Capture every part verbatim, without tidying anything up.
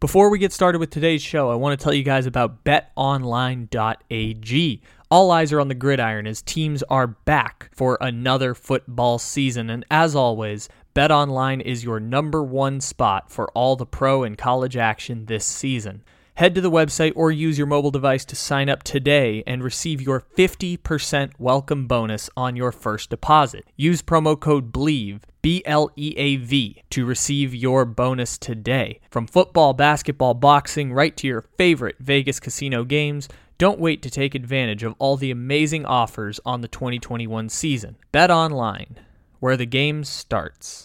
Before we get started with today's show, I want to tell you guys about bet online dot a g. All eyes are on the gridiron as teams are back for another football season. And as always, BetOnline is your number one spot for all the pro and college action this season. Head to the website or use your mobile device to sign up today and receive your fifty percent welcome bonus on your first deposit. Use promo code BLEAV, B L E A V, to receive your bonus today. From football, basketball, boxing, right to your favorite Vegas casino games, don't wait to take advantage of all the amazing offers on the twenty twenty-one season. Bet online, where the game starts.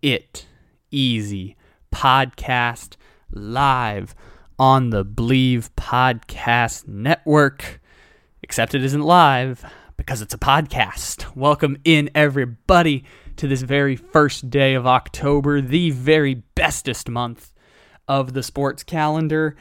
It Easy podcast, live on the Believe Podcast Network, except it isn't live because it's a podcast. Welcome in, everybody, to this very first day of October, the very bestest month of the sports calendar.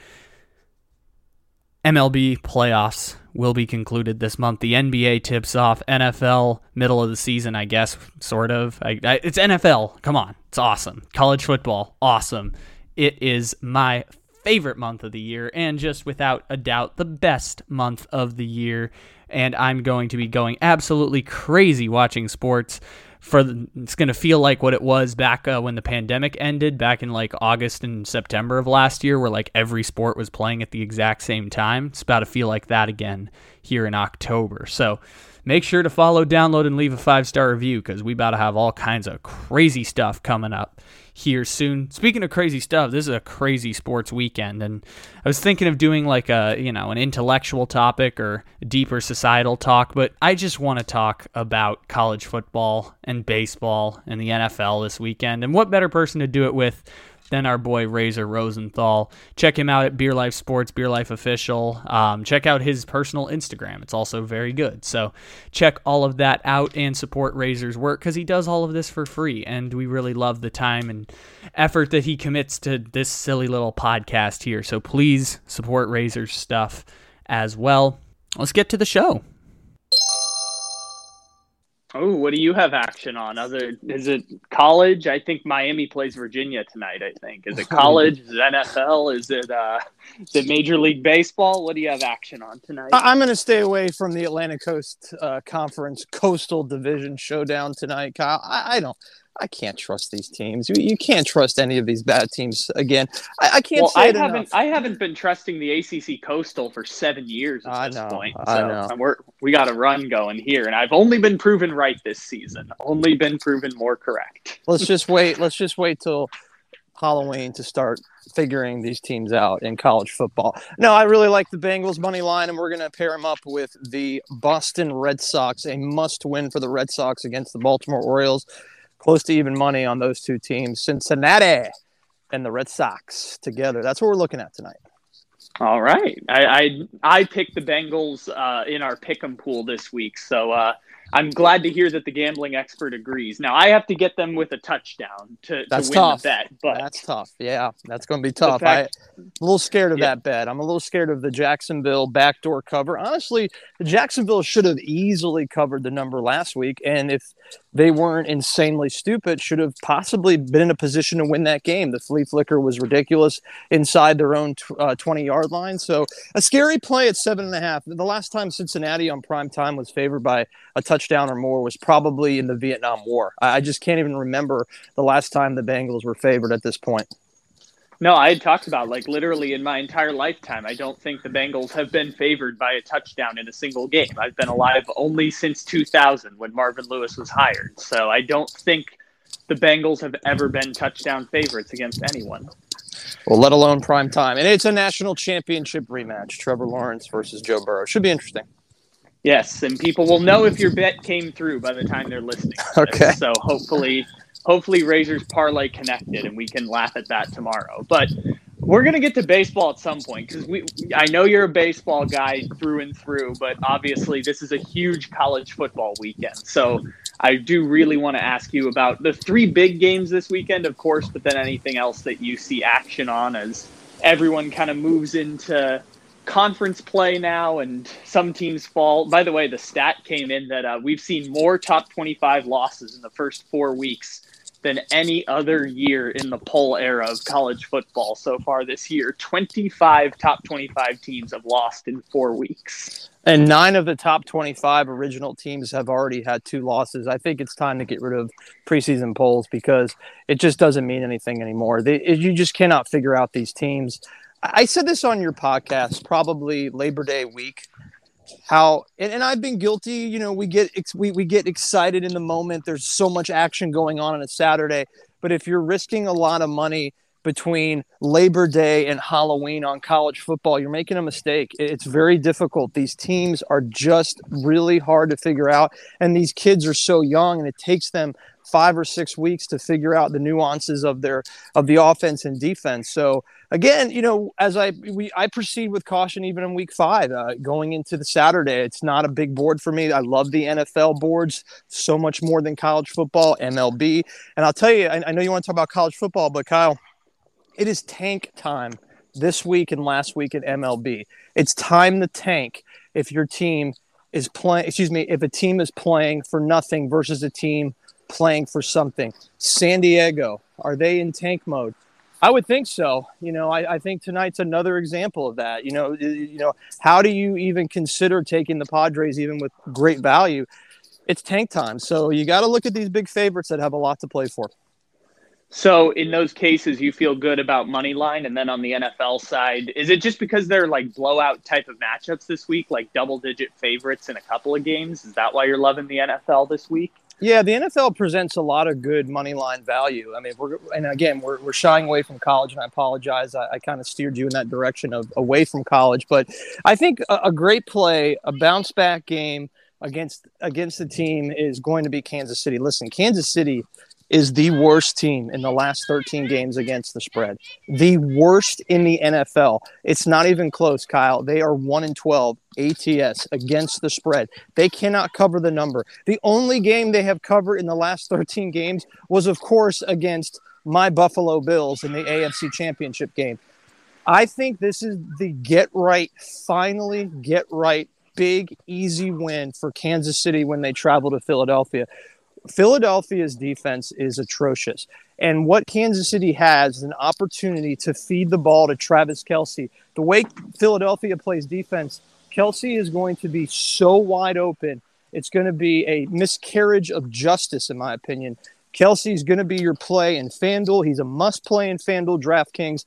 M L B playoffs will be concluded this month. The N B A tips off. N F L, middle of the season, I guess, sort of. I, I, it's N F L. Come on. It's awesome. College football, awesome. It is my favorite month of the year and just without a doubt the best month of the year. And I'm going to be going absolutely crazy watching sports. For the, it's going to feel like what it was back uh, when the pandemic ended, back in like August and September of last year, where like every sport was playing at the exact same time. It's about to feel like that again here in October. So make sure to follow, download, and leave a five-star review because we about to have all kinds of crazy stuff coming up here soon. Speaking of crazy stuff, this is a crazy sports weekend, and I was thinking of doing like a, you know, an intellectual topic or a deeper societal talk, but I just want to talk about college football and baseball and the N F L this weekend, and what better person to do it with than our boy Razor Rosenthal. Check him out at Beer Life Sports, Beer Life Official. Um, check out his personal Instagram. It's also very good. So check all of that out and support Razor's work because he does all of this for free. And we really love the time and effort that he commits to this silly little podcast here. So please support Razor's stuff as well. Let's get to the show. Oh, what do you have action on? Other is it college? I think Miami plays Virginia tonight, I think. Is it college? Is it N F L? Is it, uh, is it Major League Baseball? What do you have action on tonight? I'm going to stay away from the Atlantic Coast uh, Conference Coastal Division Showdown tonight, Kyle. I, I don't – I can't trust these teams. You, you can't trust any of these bad teams again. I, I can't well, say I it haven't, enough. I haven't been trusting the A C C Coastal for seven years at I this know, point. So I know. We're, we got a run going here, and I've only been proven right this season. Only been proven more correct. Let's just wait. Let's just wait till Halloween to start figuring these teams out in college football. No, I really like the Bengals money line, and we're going to pair them up with the Boston Red Sox, a must-win for the Red Sox against the Baltimore Orioles. Close to even money on those two teams, Cincinnati and the Red Sox together. That's what we're looking at tonight. All right. I I, I picked the Bengals uh, in our pick'em pool this week, so uh, I'm glad to hear that the gambling expert agrees. Now, I have to get them with a touchdown to, that's to win tough. the bet. But that's tough. Yeah, that's going to be tough. Fact, I, I'm a little scared of yeah. that bet. I'm a little scared of the Jacksonville backdoor cover. Honestly, Jacksonville should have easily covered the number last week, and if they weren't insanely stupid, should have possibly been in a position to win that game. The flea flicker was ridiculous inside their own twenty-yard line. So a scary play at seven and a half. The last time Cincinnati on prime time was favored by a touchdown or more was probably in the Vietnam War. I just can't even remember the last time the Bengals were favored at this point. No, I had talked about, like, literally in my entire lifetime, I don't think the Bengals have been favored by a touchdown in a single game. I've been alive only since two thousand when Marvin Lewis was hired. So I don't think the Bengals have ever been touchdown favorites against anyone. Well, let alone prime time. And it's a national championship rematch, Trevor Lawrence versus Joe Burrow. Should be interesting. Yes, and people will know if your bet came through by the time they're listening. Okay. So hopefully hopefully Razor's parlay connected and we can laugh at that tomorrow. But we're going to get to baseball at some point because we I know you're a baseball guy through and through, but obviously this is a huge college football weekend. So I do really want to ask you about the three big games this weekend, of course, but then anything else that you see action on as everyone kind of moves into conference play now and some teams fall. By the way, the stat came in that uh, we've seen more top twenty-five losses in the first four weeks than any other year in the poll era of college football so far this year. twenty-five top twenty-five teams have lost in four weeks. And nine of the top twenty-five original teams have already had two losses. I think it's time to get rid of preseason polls because it just doesn't mean anything anymore. They, you just cannot figure out these teams. I said this on your podcast, probably Labor Day week, how and, and I've been guilty. You know, we get ex- we we get excited in the moment. There's so much action going on on a Saturday, but if you're risking a lot of money between Labor Day and Halloween on college football, you're making a mistake. It's very difficult. These teams are just really hard to figure out, and these kids are so young, and it takes them five or six weeks to figure out the nuances of their of the offense and defense. So again, you know, as I we I proceed with caution even in week five, uh, going into the Saturday. It's not a big board for me. I love the N F L boards so much more than college football, M L B. And I'll tell you, I, I know you want to talk about college football, but Kyle, it is tank time this week and last week at M L B. It's time to tank if your team is playing. Excuse me, if a team is playing for nothing versus a team playing for something. San Diego, are they in tank mode? I would think so. You know, I, I think tonight's another example of that. You know, you know, how do you even consider taking the Padres even with great value? It's tank time. So you got to look at these big favorites that have a lot to play for. So in those cases, you feel good about money line. And then on the N F L side, is it just because they're like blowout type of matchups this week, like double digit favorites in a couple of games? Is that why you're loving the N F L this week? Yeah, the N F L presents a lot of good money line value. I mean, we're and again, we're we're shying away from college, and I apologize. I, I kind of steered you in that direction of away from college. But I think a, a great play, a bounce back game against against the team is going to be Kansas City. Listen, Kansas City is the worst team in the last thirteen games against the spread. The worst in the N F L. It's not even close, Kyle. They are one and twelve A T S against the spread. They cannot cover the number. The only game they have covered in the last thirteen games was, of course, against my Buffalo Bills in the A F C Championship game. I think this is the get right, finally get right, big, easy win for Kansas City when they travel to Philadelphia. Philadelphia's defense is atrocious. And what Kansas City has is an opportunity to feed the ball to Travis Kelce. The way Philadelphia plays defense, Kelce is going to be so wide open. It's going to be a miscarriage of justice, in my opinion. Kelce is going to be your play in FanDuel. He's a must-play in FanDuel DraftKings.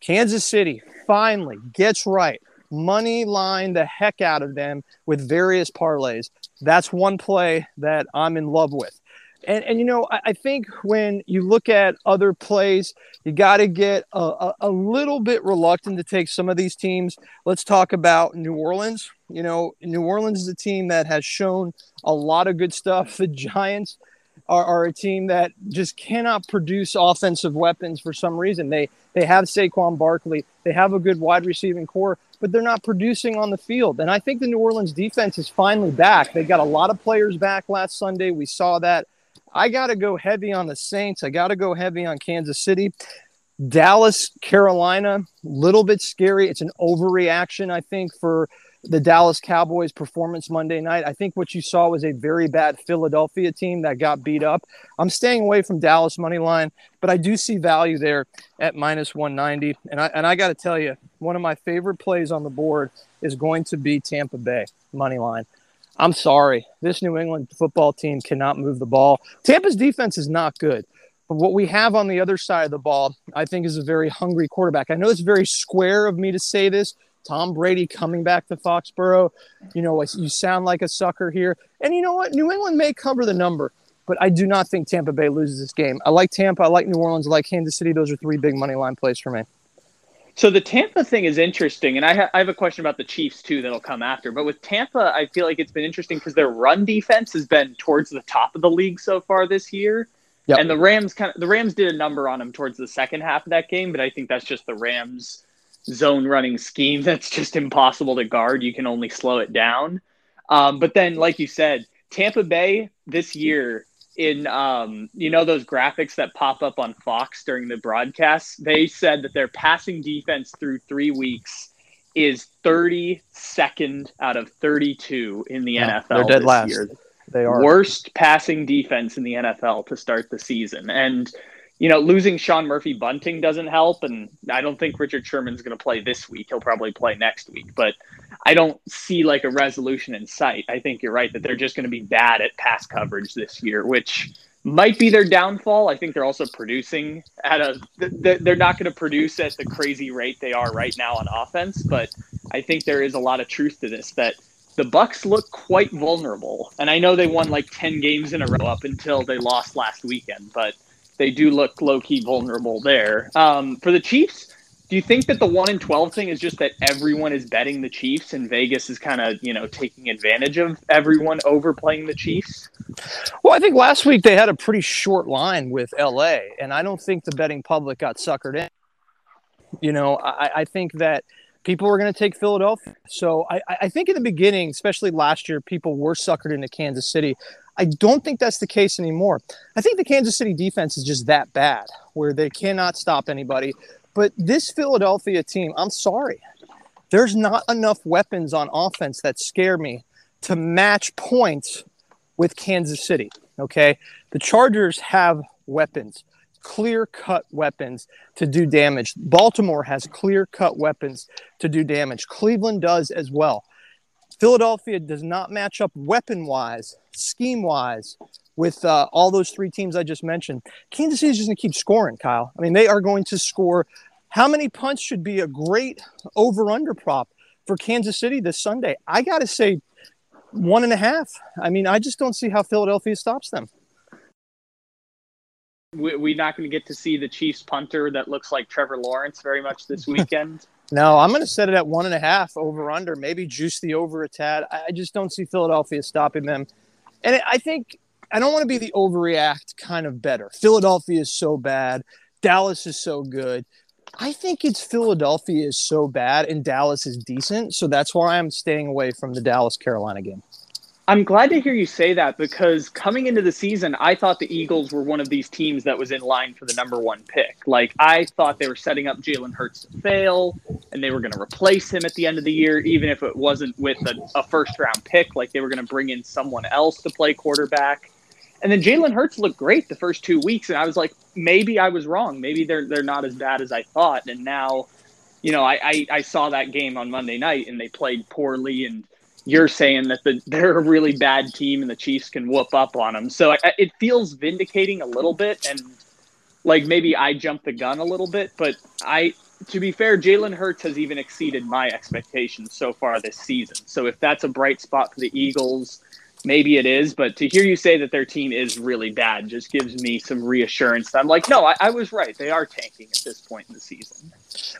Kansas City finally gets right. Money line the heck out of them with various parlays. That's one play that I'm in love with. And, and you know, I, I think when you look at other plays, you got to get a, a, a little bit reluctant to take some of these teams. Let's talk about New Orleans. You know, New Orleans is a team that has shown a lot of good stuff. The Giants are, are a team that just cannot produce offensive weapons for some reason. They, they have Saquon Barkley. They have a good wide receiving core, but they're not producing on the field. And I think the New Orleans defense is finally back. They got a lot of players back last Sunday. We saw that. I got to go heavy on the Saints. I got to go heavy on Kansas City. Dallas, Carolina, a little bit scary. It's an overreaction, I think, for the Dallas Cowboys' performance Monday night. I think what you saw was a very bad Philadelphia team that got beat up. I'm staying away from Dallas money line, but I do see value there at minus one ninety. And I and I got to tell you, one of my favorite plays on the board is going to be Tampa Bay money line. I'm sorry, this New England football team cannot move the ball. Tampa's defense is not good. But what we have on the other side of the ball, I think, is a very hungry quarterback. I know it's very square of me to say this. Tom Brady coming back to Foxborough, you know, you sound like a sucker here. And you know what? New England may cover the number, but I do not think Tampa Bay loses this game. I like Tampa. I like New Orleans. I like Kansas City. Those are three big money line plays for me. So the Tampa thing is interesting, and I, ha- I have a question about the Chiefs, too, that'll come after. But with Tampa, I feel like it's been interesting because their run defense has been towards the top of the league so far this year. Yep. And the Rams kind of the Rams did a number on them towards the second half of that game, but I think that's just the Rams' zone-running scheme that's just impossible to guard. You can only slow it down. Um, but then, like you said, Tampa Bay this year – in, um, you know, those graphics that pop up on Fox during the broadcast, they said that their passing defense through three weeks is thirty-second out of thirty-two in the yeah, N F L. They're dead this last. Year. They are. Worst passing defense in the N F L to start the season. And, you know, losing Sean Murphy-Bunting doesn't help. And I don't think Richard Sherman's going to play this week. He'll probably play next week. But I don't see like a resolution in sight. I think you're right that they're just going to be bad at pass coverage this year, which might be their downfall. I think they're also producing at a th- – they're not going to produce at the crazy rate they are right now on offense. But I think there is a lot of truth to this, that the Bucs look quite vulnerable. And I know they won like ten games in a row up until they lost last weekend, but they do look low-key vulnerable there. Um, for the Chiefs, do you think that the one and twelve thing is just that everyone is betting the Chiefs and Vegas is kind of, you know, taking advantage of everyone overplaying the Chiefs? Well, I think last week they had a pretty short line with L A, and I don't think the betting public got suckered in. You know, I, I think that people were going to take Philadelphia. So I, I think in the beginning, especially last year, people were suckered into Kansas City. I don't think that's the case anymore. I think the Kansas City defense is just that bad where they cannot stop anybody. But this Philadelphia team, I'm sorry, there's not enough weapons on offense that scare me to match points with Kansas City, okay? The Chargers have weapons, clear-cut weapons to do damage. Baltimore has clear-cut weapons to do damage. Cleveland does as well. Philadelphia does not match up weapon-wise, scheme-wise, with uh, all those three teams I just mentioned. Kansas City is just going to keep scoring, Kyle. I mean, they are going to score. How many punts should be a great over-under prop for Kansas City this Sunday? I got to say one and a half. I mean, I just don't see how Philadelphia stops them. We're not going to get to see the Chiefs punter that looks like Trevor Lawrence very much this weekend. No, I'm going to set it at one and a half over under, maybe juice the over a tad. I just don't see Philadelphia stopping them. And I think I don't want to be the overreact kind of better. Philadelphia is so bad. Dallas is so good. I think it's Philadelphia is so bad and Dallas is decent. So that's why I'm staying away from the Dallas-Carolina game. I'm glad to hear you say that because coming into the season, I thought the Eagles were one of these teams that was in line for the number one pick. Like, I thought they were setting up Jalen Hurts to fail, and they were going to replace him at the end of the year, even if it wasn't with a, a first-round pick. Like, they were going to bring in someone else to play quarterback. And then Jalen Hurts looked great the first two weeks, and I was like, maybe I was wrong. Maybe they're they're not as bad as I thought. And now, you know, I, I, I saw that game on Monday night, and they played poorly, and you're saying that the, they're a really bad team and the Chiefs can whoop up on them. So I, it feels vindicating a little bit. And like, maybe I jumped the gun a little bit, but I, to be fair, Jalen Hurts has even exceeded my expectations so far this season. So if that's a bright spot for the Eagles, maybe it is, but to hear you say that their team is really bad just gives me some reassurance. I'm like, no, I, I was right. They are tanking at this point in the season.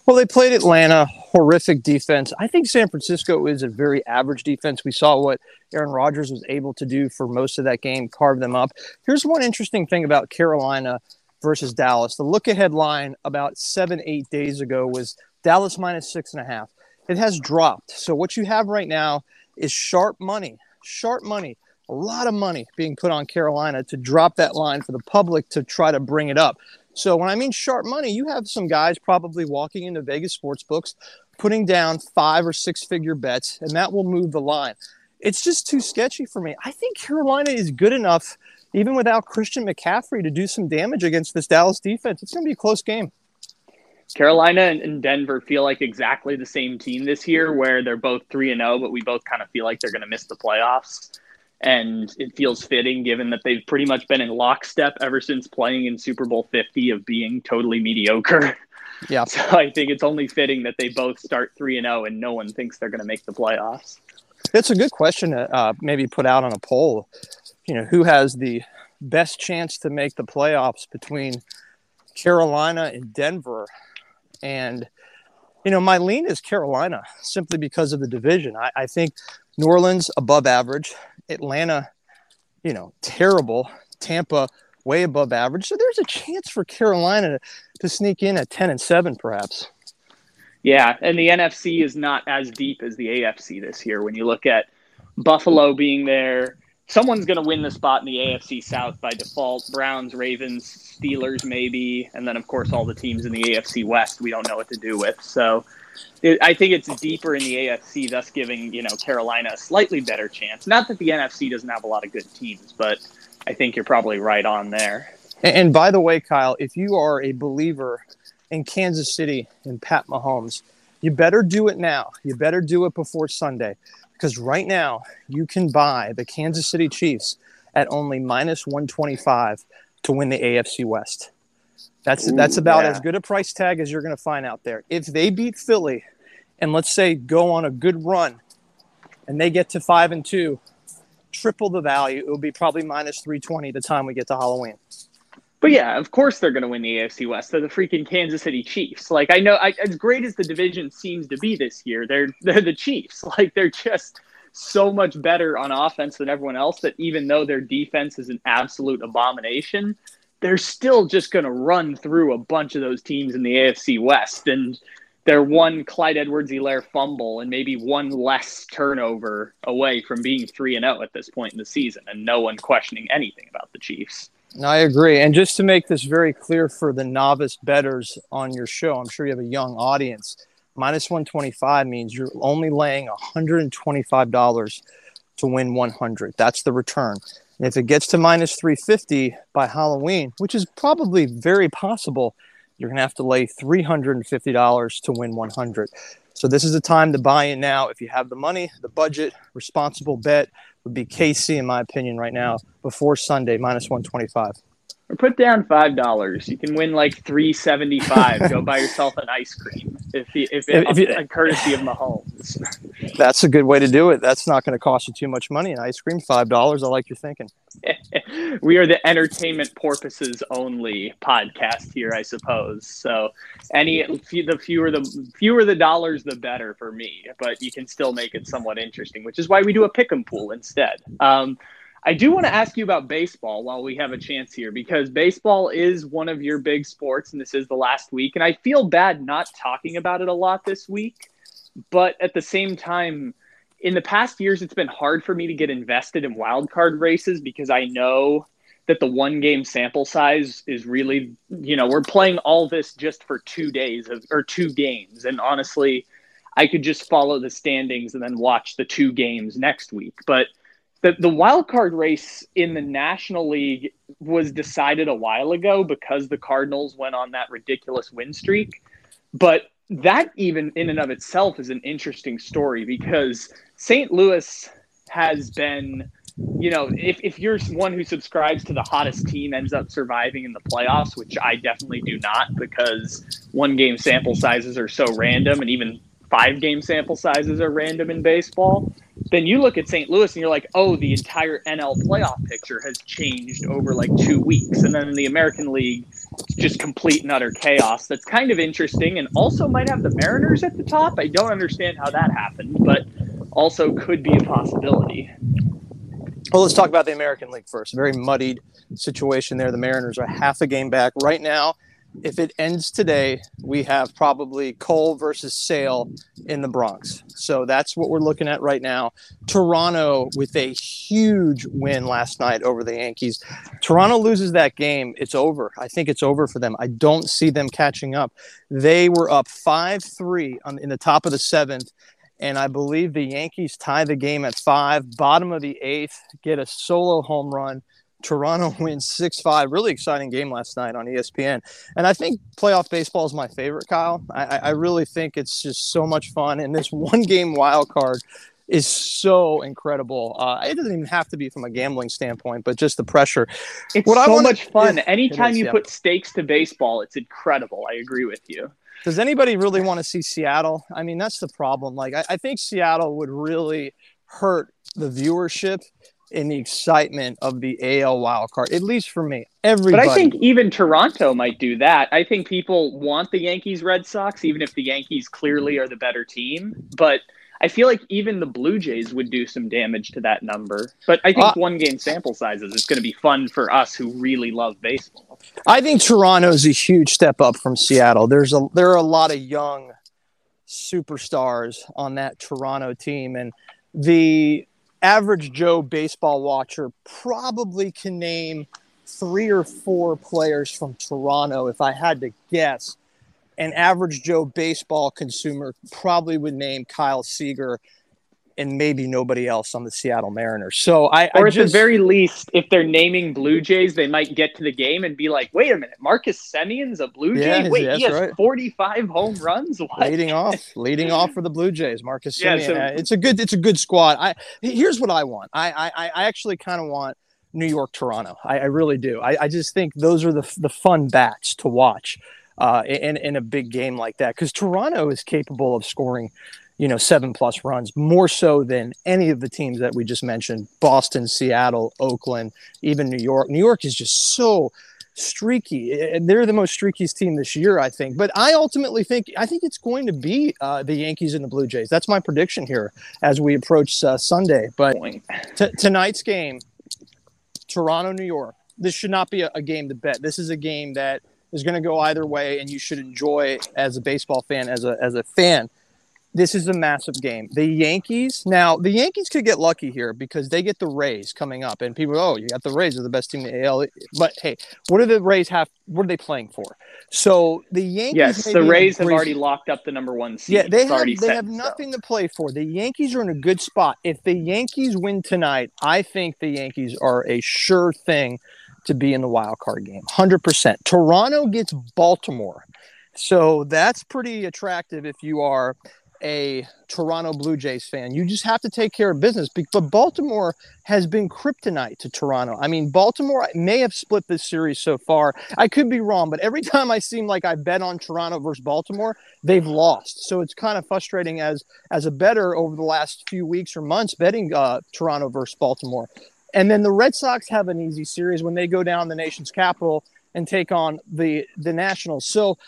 Well, they played Atlanta, horrific defense. I think San Francisco is a very average defense. We saw what Aaron Rodgers was able to do for most of that game, carve them up. Here's one interesting thing about Carolina versus Dallas. The look-ahead line about seven, eight days ago was Dallas minus six and a half. It has dropped. So what you have right now is sharp money. Sharp money, a lot of money being put on Carolina to drop that line for the public to try to bring it up. So when I mean sharp money, you have some guys probably walking into Vegas sports books, putting down five or six figure bets, and that will move the line. It's just too sketchy for me. I think Carolina is good enough, even without Christian McCaffrey, to do some damage against this Dallas defense. It's going to be a close game. Carolina and Denver feel like exactly the same team this year where they're both three and oh, but we both kind of feel like they're going to miss the playoffs. And it feels fitting given that they've pretty much been in lockstep ever since playing in Super Bowl fifty of being totally mediocre. Yeah. So I think it's only fitting that they both start three and oh and no one thinks they're going to make the playoffs. It's a good question to uh, maybe put out on a poll. You know, who has the best chance to make the playoffs between Carolina and Denver? And you know, my lean is Carolina simply because of the division. I, I think New Orleans above average, Atlanta, you know, terrible, Tampa way above average. So there's a chance for Carolina to, to sneak in at ten and seven, perhaps. Yeah, and the N F C is not as deep as the A F C this year. When you look at Buffalo being there, someone's going to win the spot in the A F C South by default. Browns, Ravens, Steelers maybe, and then, of course, all the teams in the A F C West we don't know what to do with. So it, I think it's deeper in the A F C, thus giving, you know, Carolina a slightly better chance. Not that the N F C doesn't have a lot of good teams, but I think you're probably right on there. And, and by the way, Kyle, if you are a believer – in Kansas City and Pat Mahomes, you better do it now. You better do it before Sunday, because right now you can buy the Kansas City Chiefs at only minus one twenty-five to win the A F C West. That's Ooh, that's about yeah. as good a price tag as you're going to find out there. If they beat Philly and let's say go on a good run and they get to five and two, triple the value, it will be probably minus three twenty the time we get to Halloween. But yeah, of course they're going to win the A F C West. They're the freaking Kansas City Chiefs. Like I know, I, as great as the division seems to be this year, they're they're the Chiefs. Like they're just so much better on offense than everyone else that even though their defense is an absolute abomination, they're still just going to run through a bunch of those teams in the A F C West. And they're one Clyde Edwards-Helaire fumble and maybe one less turnover away from being three and zero at this point in the season, and no one questioning anything about the Chiefs. I agree. And just to make this very clear for the novice bettors on your show, I'm sure you have a young audience, minus one twenty-five means you're only laying one hundred twenty-five dollars to win one hundred. That's the return. And if it gets to minus three fifty by Halloween, which is probably very possible, you're going to have to lay three hundred fifty dollars to win one hundred. So this is the time to buy in now. If you have the money, the budget, responsible bet would be K C, in my opinion, right now, before Sunday, minus one twenty-five. Or put down five dollars. You can win like three seventy-five. Go buy yourself an ice cream, if you, if, it, if you, courtesy of Mahomes. That's a good way to do it. That's not going to cost you too much money. An ice cream, five dollars. I like your thinking. We are the entertainment purposes only podcast here, I suppose. So any the fewer the fewer the dollars, the better for me. But you can still make it somewhat interesting, which is why we do a pick'em pool instead. Um, I do want to ask you about baseball while we have a chance here, because baseball is one of your big sports, and this is the last week. And I feel bad not talking about it a lot this week. But at the same time, in the past years, it's been hard for me to get invested in wildcard races, because I know that the one game sample size is really, you know, we're playing all this just for two days of, or two games. And honestly, I could just follow the standings and then watch the two games next week. But The the wild card race in the National League was decided a while ago because the Cardinals went on that ridiculous win streak. But that even in and of itself is an interesting story, because Saint Louis has been, you know, if, if you're one who subscribes to the hottest team ends up surviving in the playoffs, which I definitely do not, because one game sample sizes are so random, and even five-game sample sizes are random in baseball, then you look at Saint Louis and you're like, oh, the entire N L playoff picture has changed over like two weeks. And then in the American League, it's just complete and utter chaos. That's kind of interesting, and also might have the Mariners at the top. I don't understand how that happened, but also could be a possibility. Well, let's talk about the American League first. Very muddied situation there. The Mariners are half a game back right now. If it ends today, we have probably Cole versus Sale in the Bronx. So that's what we're looking at right now. Toronto with a huge win last night over the Yankees. Toronto loses that game, it's over. I think it's over for them. I don't see them catching up. They were up five three on, in the top of the seventh, and I believe the Yankees tie the game at five, bottom of the eighth, get a solo home run. Toronto wins six five. Really exciting game last night on E S P N. And I think playoff baseball is my favorite, Kyle. I, I really think it's just so much fun. And this one-game wild card is so incredible. Uh, it doesn't even have to be from a gambling standpoint, but just the pressure. It's what so I wanna, much fun. Is, Anytime is, you yeah. put stakes to baseball, it's incredible. I agree with you. Does anybody really want to see Seattle? I mean, that's the problem. Like, I, I think Seattle would really hurt the viewership in the excitement of the A L wildcard, at least for me. Everybody. But I think even Toronto might do that. I think people want the Yankees-Red Sox, even if the Yankees clearly are the better team. But I feel like even the Blue Jays would do some damage to that number. But I think uh, one-game sample sizes, it's going to be fun for us who really love baseball. I think Toronto's a huge step up from Seattle. There's a There are a lot of young superstars on that Toronto team, and the average Joe baseball watcher probably can name three or four players from Toronto, if I had to guess. An average Joe baseball consumer probably would name Kyle Seager and maybe nobody else on the Seattle Mariners. So I, or I at just, the very least, if they're naming Blue Jays, they might get to the game and be like, "Wait a minute, Marcus Semion's a Blue yeah, Jay? Wait, he has right. forty-five home runs." What? Leading off, leading off for the Blue Jays, Marcus Semien. Yeah, so, it's a good, it's a good squad. I here's what I want. I I, I actually kind of want New York, Toronto. I, I really do. I, I just think those are the the fun bats to watch uh, in in a big game like that, because Toronto is capable of scoring, you know, seven plus runs, more so than any of the teams that we just mentioned, Boston, Seattle, Oakland, even New York. New York is just so streaky. And they're the most streakiest team this year, I think. But I ultimately think, I think it's going to be uh, the Yankees and the Blue Jays. That's my prediction here as we approach uh, Sunday. But t- tonight's game, Toronto, New York, this should not be a, a game to bet. This is a game that is going to go either way, and you should enjoy it as a baseball fan, as a as a fan. This is a massive game. The Yankees, now the Yankees could get lucky here because they get the Rays coming up, and people, oh, you got the Rays are the best team in the A L. But hey, what do the Rays have? What are they playing for? So the Yankees, yes, the Rays have already locked up the number one seed. Yeah, they have, they have nothing to play for. The Yankees are in a good spot. If the Yankees win tonight, I think the Yankees are a sure thing to be in the wild card game. one hundred percent. Toronto gets Baltimore, so that's pretty attractive if you are a Toronto Blue Jays fan. You just have to take care of business. But Baltimore has been kryptonite to Toronto. I mean, Baltimore may have split this series so far. I could be wrong, but every time I seem like I bet on Toronto versus Baltimore, they've lost. So it's kind of frustrating as as a bettor over the last few weeks or months betting uh, Toronto versus Baltimore. And then the Red Sox have an easy series when they go down the nation's capital and take on the, the Nationals. So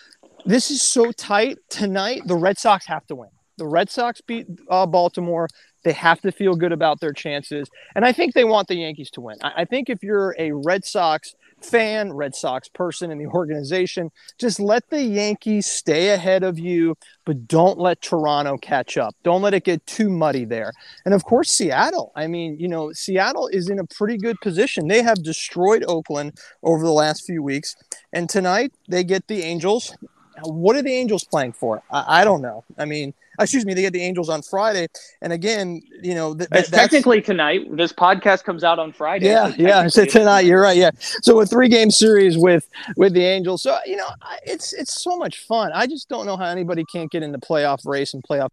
this is so tight. Tonight, the Red Sox have to win. The Red Sox beat uh, Baltimore. They have to feel good about their chances. And I think they want the Yankees to win. I, I think if you're a Red Sox fan, Red Sox person in the organization, just let the Yankees stay ahead of you, but don't let Toronto catch up. Don't let it get too muddy there. And, of course, Seattle. I mean, you know, Seattle is in a pretty good position. They have destroyed Oakland over the last few weeks. And tonight they get the Angels. What are the Angels playing for? I, I don't know. I mean, excuse me, they get the Angels on Friday. And again, you know, th- it's that's, technically tonight. This podcast comes out on Friday. Yeah, so yeah. So tonight, you're right. Yeah. So a three game series with with the Angels. So, you know, it's it's so much fun. I just don't know how anybody can't get in the playoff race and playoff.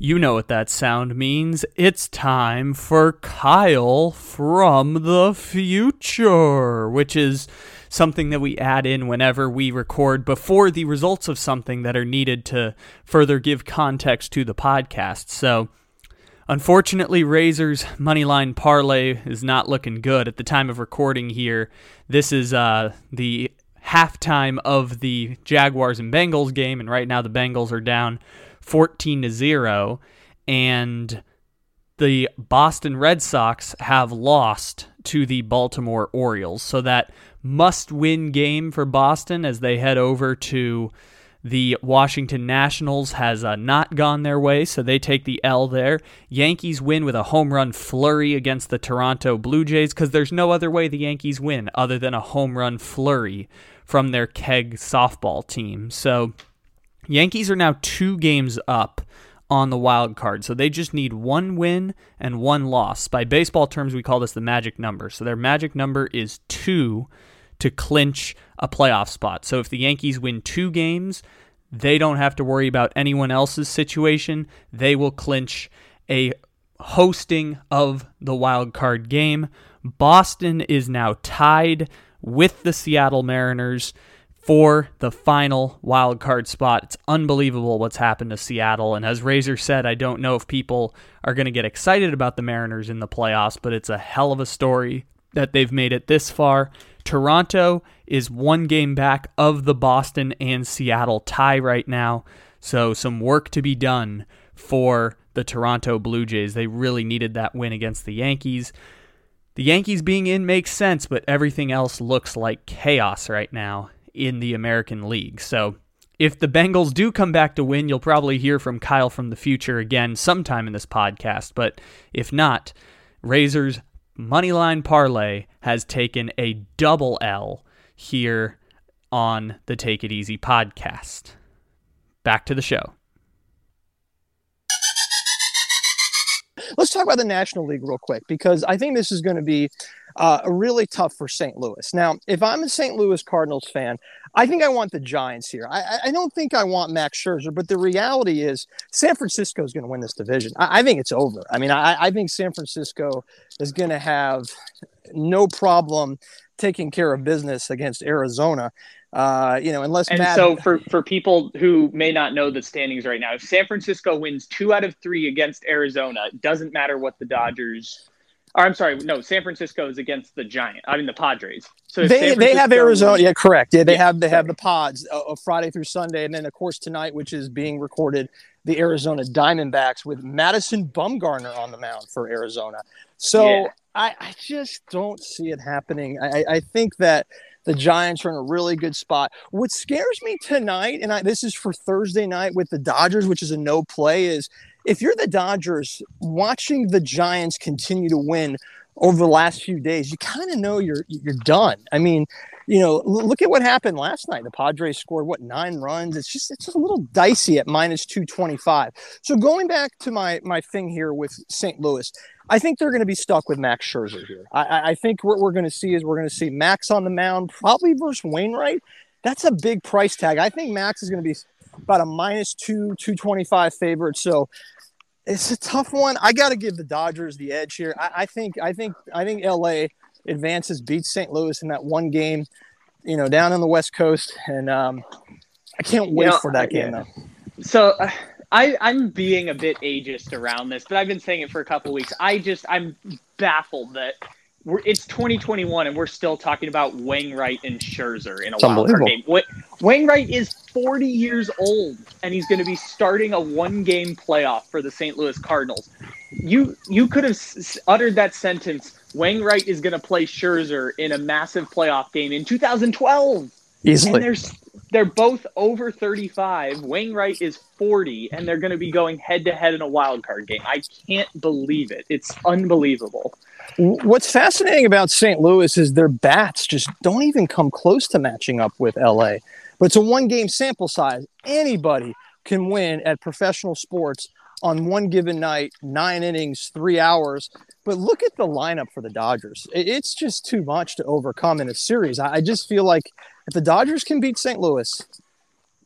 You know what that sound means. It's time for Kyle from the future, which is something that we add in whenever we record before the results of something that are needed to further give context to the podcast. So, unfortunately, Razor's Moneyline Parlay is not looking good at the time of recording here. This is uh, the halftime of the Jaguars and Bengals game, and right now the Bengals are down fourteen to zero, and the Boston Red Sox have lost to the Baltimore Orioles. So that must-win game for Boston as they head over to the Washington Nationals has uh, not gone their way, so they take the L there. Yankees win with a home run flurry against the Toronto Blue Jays, because there's no other way the Yankees win other than a home run flurry from their keg softball team. So Yankees are now two games up on the wild card, so they just need one win and one loss. By baseball terms, we call this the magic number. So their magic number is two to clinch a playoff spot. So if the Yankees win two games, they don't have to worry about anyone else's situation. They will clinch a hosting of the wild card game. Boston is now tied with the Seattle Mariners for the final wild card spot. It's unbelievable what's happened to Seattle. And as Razor said, I don't know if people are going to get excited about the Mariners in the playoffs, but it's a hell of a story that they've made it this far. Toronto is one game back of the Boston and Seattle tie right now. So some work to be done for the Toronto Blue Jays. They really needed that win against the Yankees. The Yankees being in makes sense, but everything else looks like chaos right now in the American League. So if the Bengals do come back to win, you'll probably hear from Kyle from the future again sometime in this podcast. But if not, Razor's Moneyline Parlay has taken a double L here on the Take It Easy podcast. Back to the show. Let's talk about the National League real quick, because I think this is going to be uh, really tough for Saint Louis. Now, if I'm a Saint Louis Cardinals fan, I think I want the Giants here. I, I don't think I want Max Scherzer, but the reality is San Francisco is going to win this division. I, I think it's over. I mean, I, I think San Francisco is going to have no problem taking care of business against Arizona. Uh, you know, unless and Madden... so for, for people who may not know the standings right now, if San Francisco wins two out of three against Arizona, it doesn't matter what the Dodgers. Or I'm sorry, no, San Francisco is against the Giant. I mean the Padres. So if they they have Arizona, wins... yeah, correct. Yeah, they yeah, have they sorry. have the Pods uh, Friday through Sunday, and then of course tonight, which is being recorded, the Arizona Diamondbacks with Madison Bumgarner on the mound for Arizona. So yeah. I, I just don't see it happening. I, I think that. The Giants are in a really good spot. What scares me tonight, and I, this is for Thursday night with the Dodgers, which is a no play, is if you're the Dodgers, watching the Giants continue to win over the last few days, you kind of know you're you're done. I mean, you know, look at what happened last night. The Padres scored, what, nine runs? It's just it's just a little dicey at minus two twenty-five. So going back to my my thing here with Saint Louis, I think they're going to be stuck with Max Scherzer here. I, I think what we're going to see is we're going to see Max on the mound, probably versus Wainwright. That's a big price tag. I think Max is going to be about a minus two, two twenty-five favorite. So it's a tough one. I got to give the Dodgers the edge here. I, I think, I think, I think L A advances, beats Saint Louis in that one game, you know, down on the West Coast. And um, I can't wait you know, for that game yeah. though. So. Uh... I, I'm being a bit ageist around this, but I've been saying it for a couple weeks. I just, I'm baffled that we're, it's twenty twenty-one and we're still talking about Wainwright and Scherzer in a wild card game. Wainwright is forty years old and he's going to be starting a one-game playoff for the Saint Louis Cardinals. You, you could have s- uttered that sentence, Wainwright is going to play Scherzer in a massive playoff game in two thousand twelve. Easily. And there's They're both over thirty-five. Wainwright is forty, and they're going to be going head-to-head in a wild card game. I can't believe it. It's unbelievable. What's fascinating about Saint Louis is their bats just don't even come close to matching up with L A. But it's a one-game sample size. Anybody can win at professional sports on one given night, nine innings, three hours. But look at the lineup for the Dodgers. It's just too much to overcome in a series. I just feel like if the Dodgers can beat Saint Louis,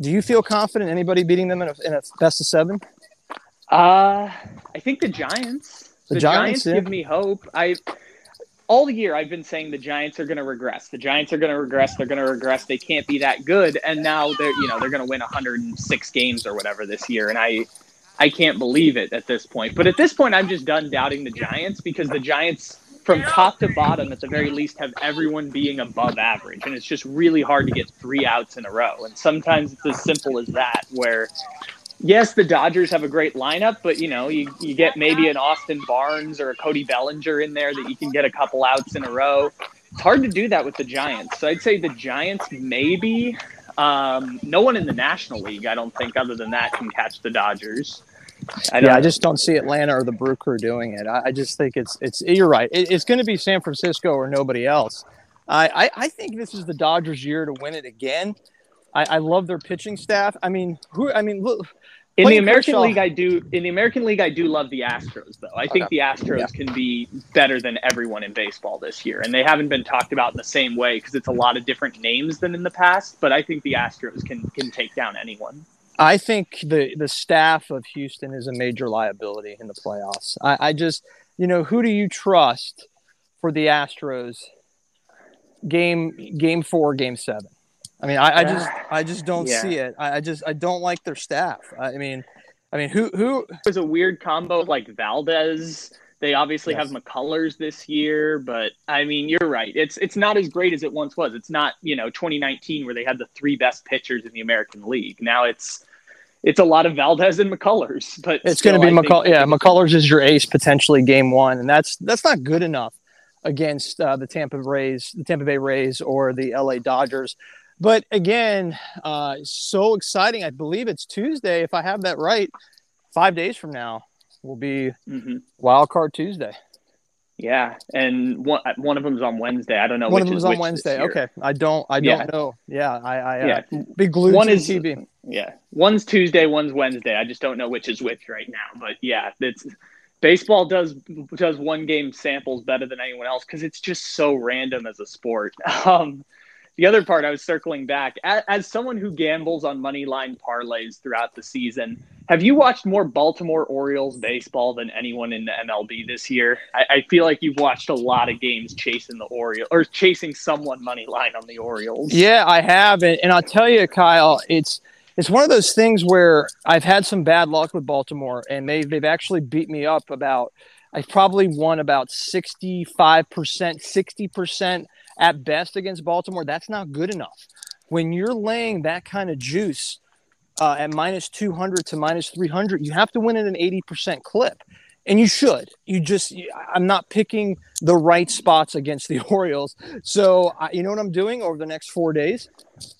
do you feel confident anybody beating them in a, in a best of seven? Uh, I think the Giants. The, the Giants, Giants yeah. give me hope. I all year I've been saying the Giants are going to regress. The Giants are going to regress. They're going to regress. They can't be that good. And now they're you know they're going to win one hundred six games or whatever this year. And I. I can't believe it at this point. But at this point, I'm just done doubting the Giants because the Giants, from top to bottom, at the very least, have everyone being above average. And it's just really hard to get three outs in a row. And sometimes it's as simple as that where, yes, the Dodgers have a great lineup, but, you know, you, you get maybe an Austin Barnes or a Cody Bellinger in there that you can get a couple outs in a row. It's hard to do that with the Giants. So I'd say the Giants maybe – Um, no one in the National League, I don't think, other than that, can catch the Dodgers. I don't yeah, I just don't see Atlanta or the Brew Crew doing it. I, I just think it's it's. You're right. It, it's going to be San Francisco or nobody else. I, I, I think this is the Dodgers' year to win it again. I, I love their pitching staff. I mean, who? I mean, look. In the American Kershaw. League, I do. In the American League, I do love the Astros, though. I think okay. the Astros yeah. can be better than everyone in baseball this year, and they haven't been talked about in the same way because it's a lot of different names than in the past. But I think the Astros can can take down anyone. I think the the staff of Houston is a major liability in the playoffs. I, I just, you know, who do you trust for the Astros? Game game four, game seven. I mean, I, I just I just don't yeah. see it. I, I just I don't like their staff. I mean, I mean, who who there's a weird combo like Valdez. They obviously yes. have McCullers this year, but I mean, you're right. It's it's not as great as it once was. It's not, you know, twenty nineteen where they had the three best pitchers in the American League. Now it's it's a lot of Valdez and McCullers, but it's going to be McCull. Yeah, McCullers is your ace potentially game one, and that's that's not good enough against uh, the Tampa Rays, the Tampa Bay Rays, or the L A Dodgers. But again, uh, so exciting! I believe it's Tuesday, if I have that right. Five days from now will be mm-hmm. Wild Card Tuesday. Yeah, and one one of them is on Wednesday. I don't know. One which of them is on Wednesday. Okay, I don't. I don't yeah. know. Yeah, I. I yeah. Uh, big glued one to is, T V. Yeah, one's Tuesday, one's Wednesday. I just don't know which is which right now. But yeah, it's baseball does does one game samples better than anyone else because it's just so random as a sport. Um, the other part I was circling back as, as someone who gambles on money line parlays throughout the season. Have you watched more Baltimore Orioles baseball than anyone in the M L B this year? I, I feel like you've watched a lot of games chasing the Orioles or chasing someone money line on the Orioles. Yeah, I have. And, and I'll tell you, Kyle, it's it's one of those things where I've had some bad luck with Baltimore, and they've, they've actually beat me up about – I've probably won about sixty-five percent, sixty percent at best against Baltimore. That's not good enough. When you're laying that kind of juice – Uh, at minus two hundred to minus three hundred, you have to win at an eighty percent clip. And you should. You just, you, I'm not picking the right spots against the Orioles. So, I, you know what I'm doing over the next four days?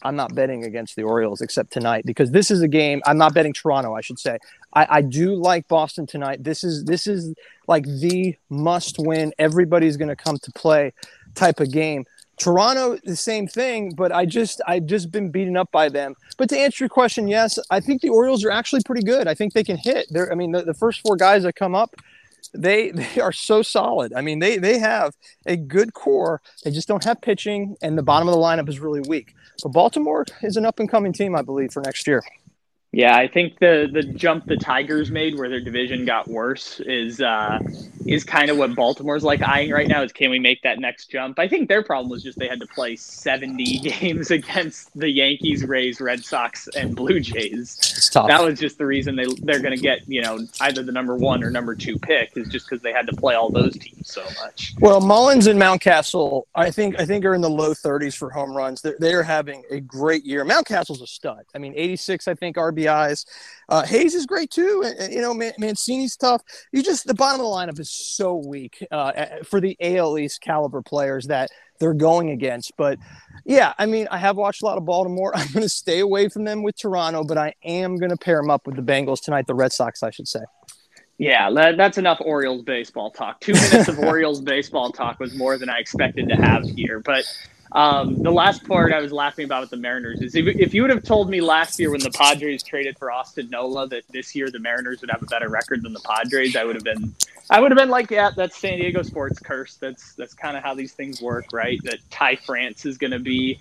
I'm not betting against the Orioles except tonight because this is a game. I'm not betting Toronto, I should say. I, I do like Boston tonight. This is, this is like the must win. Everybody's going to come to play type of game. Toronto, the same thing, but I just I've just been beaten up by them. But to answer your question, yes, I think the Orioles are actually pretty good. I think they can hit. They're, I mean, the, the first four guys that come up, they they are so solid. I mean, they they have a good core. They just don't have pitching, and the bottom of the lineup is really weak. But Baltimore is an up-and-coming team, I believe, for next year. Yeah, I think the, the jump the Tigers made where their division got worse is uh, is kind of what Baltimore's like eyeing right now is can we make that next jump? I think their problem was just they had to play seventy games against the Yankees, Rays, Red Sox, and Blue Jays. It's tough. That was just the reason they, they're going to get, you know, either the number one or number two pick is just because they had to play all those teams so much. Well, Mullins and Mountcastle, I think I think are in the low thirties for home runs. They're, they're having a great year. Mountcastle's a stud. I mean, eighty-six, I think, R B I. Uh, Hayes is great too, and, and you know Man- Mancini's tough. You just the bottom of the lineup is so weak uh, for the A L East caliber players that they're going against. But yeah, I mean, I have watched a lot of Baltimore. I'm going to stay away from them with Toronto, but I am going to pair them up with the Bengals tonight, the Red Sox, I should say. Yeah, that's enough Orioles baseball talk. Two minutes of Orioles baseball talk was more than I expected to have here, but. Um, the last part I was laughing about with the Mariners is if, if you would have told me last year when the Padres traded for Austin Nola that this year the Mariners would have a better record than the Padres, I would have been, I would have been like, yeah, that's San Diego sports curse. That's that's kind of how these things work, right? That Ty France is going to be